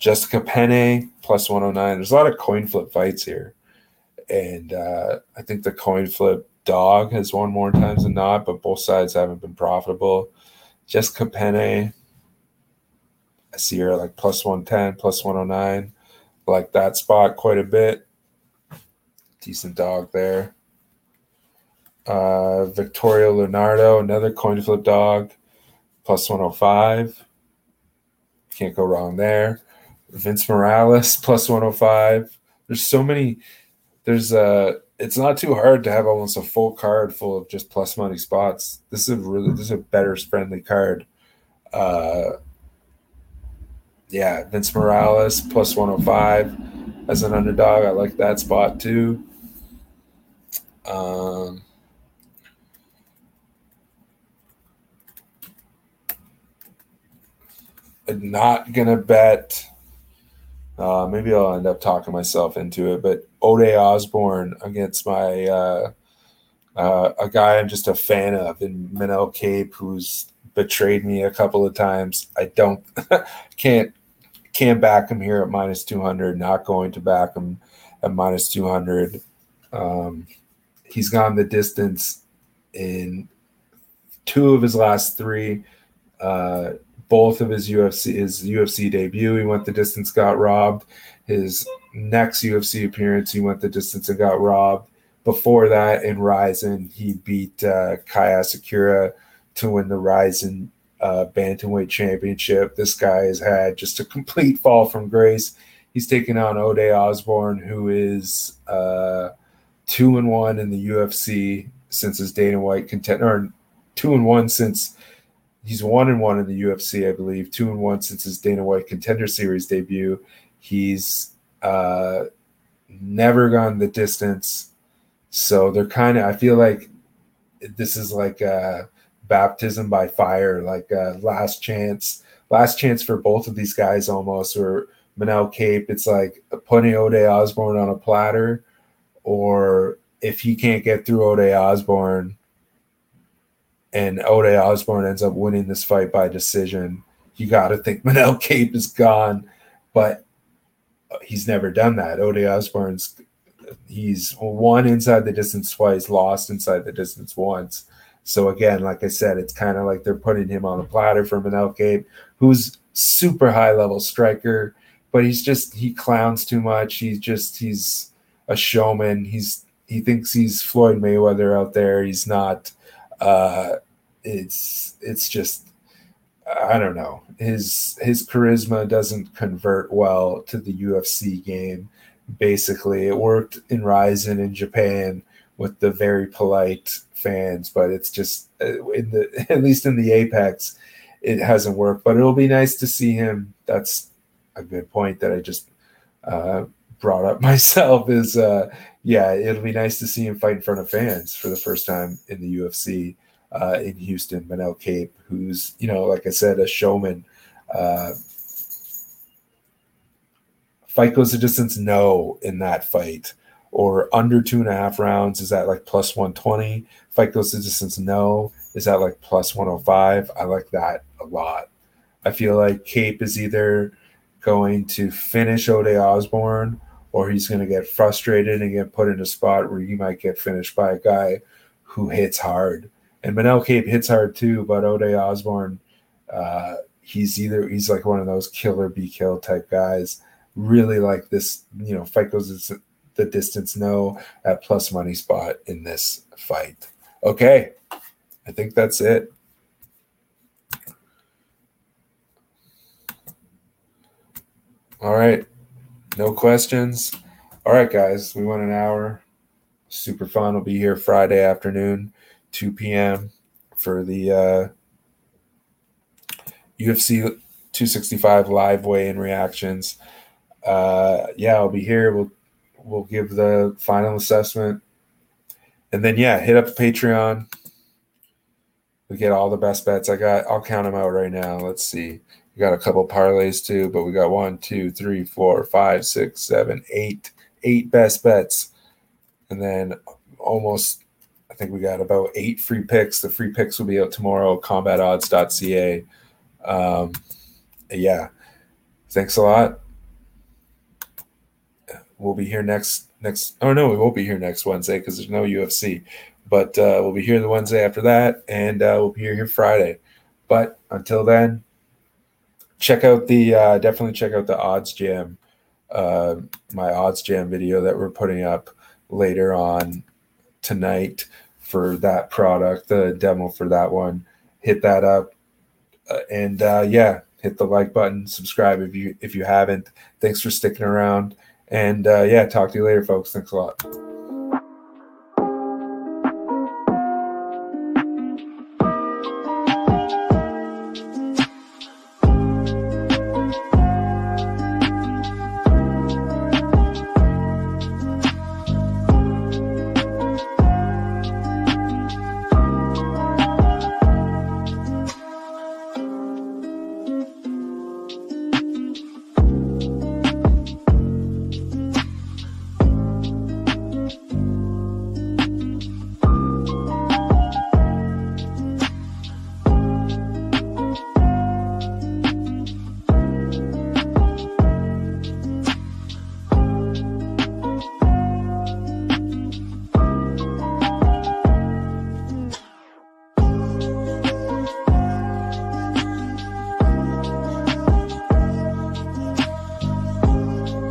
Jessica Penne plus one oh nine. There's a lot of coin flip fights here, and uh, I think the coin flip dog has won more times than not, but both sides haven't been profitable. Jessica Penne, I see her like plus one ten, plus one oh nine. I like that spot quite a bit. Decent dog there. Uh, Victoria Leonardo, another coin flip dog, plus one oh five. Can't go wrong there. Vince Morales, plus one oh five. There's so many. There's a. It's not too hard to have almost a full card full of just plus money spots. This is a really. This is a better friendly card. Uh, yeah, Vince Morales plus one oh five as an underdog. I like that spot too. Um. Not gonna bet. Uh, maybe I'll end up talking myself into it, but Ode' Osbourne against my uh, uh, a guy I'm just a fan of, in Manel Kape, who's betrayed me a couple of times. I don't can't can't back him here at minus two hundred. Not going to back him at minus two hundred. Um, he's gone the distance in two of his last three. Uh, Both of his U F C his U F C debut, he went the distance, got robbed. His next U F C appearance, he went the distance and got robbed. Before that, in Ryzen, he beat uh, Kai Asakura to win the Ryzen uh, Bantamweight Championship. This guy has had just a complete fall from grace. He's taking on Ode' Osbourne, who is uh, two and one in the U F C since his Dana White contender, or two and one since he's one and one in the U F C, I believe, two and one since his Dana White Contender Series debut. He's uh, never gone the distance, so they're kind of. I feel like this is like a baptism by fire, like a last chance, last chance for both of these guys almost, or. Manel Kape, it's like putting Ode' Osbourne on a platter, or if he can't get through Ode' Osbourne and Ode' Osbourne ends up winning this fight by decision, you got to think Manel Kape is gone, but he's never done that. Ode' Osbourne's, he's won inside the distance twice, lost inside the distance once. So again, like I said, it's kind of like they're putting him on a platter for Manel Kape, who's super high-level striker. But he's just, he clowns too much. He's just, he's a showman. He's, he thinks he's Floyd Mayweather out there. He's not, uh, it's, it's just, I don't know. His, his charisma doesn't convert well to the U F C game. Basically, it worked in Ryzen in Japan with the very polite fans, but it's just, in the, at least in the Apex, it hasn't worked, but it'll be nice to see him. That's, a good point that I just uh, brought up myself is, uh, yeah, it'll be nice to see him fight in front of fans for the first time in the U F C uh, in Houston. Manel Kape, who's, you know, like I said, a showman. Uh, fight goes the distance, no, in that fight. Or under two and a half rounds, is that like plus one twenty? Fight goes the distance, no. Is that like plus one oh five? I like that a lot. I feel like Kape is either going to finish Ode' Osbourne, or he's going to get frustrated and get put in a spot where he might get finished by a guy who hits hard. And Manel Kape hits hard too, but Ode' Osbourne, uh, he's either, he's like one of those kill or be killed type guys. Really like this, you know, fight goes the distance, no, at plus money spot in this fight. Okay, I think that's it. All right, no questions. All right, guys, we went an hour. Super fun. We'll be here Friday afternoon, two p.m. for the uh, U F C two sixty-five live weigh-in reactions. Uh, yeah, I'll be here. We'll we'll give the final assessment, and then yeah, hit up Patreon. We get all the best bets. I got. I'll count them out right now. Let's see. We got a couple parlays too, but we got one, two, three, four, five, six, seven, eight, eight best bets. And then almost, I think we got about eight free picks. The free picks will be out tomorrow, combat odds dot c a. Um, yeah. Thanks a lot. We'll be here next, next, oh no, we won't be here next Wednesday because there's no U F C, but uh, we'll be here the Wednesday after that, and uh, we'll be here Friday. But until then, Check out the uh, definitely check out the OddsJam, uh, my OddsJam video that we're putting up later on tonight for that product, the demo for that one. Hit that up, uh, and uh, yeah, hit the like button, subscribe if you if you haven't. Thanks for sticking around, and uh, yeah, talk to you later, folks. Thanks a lot.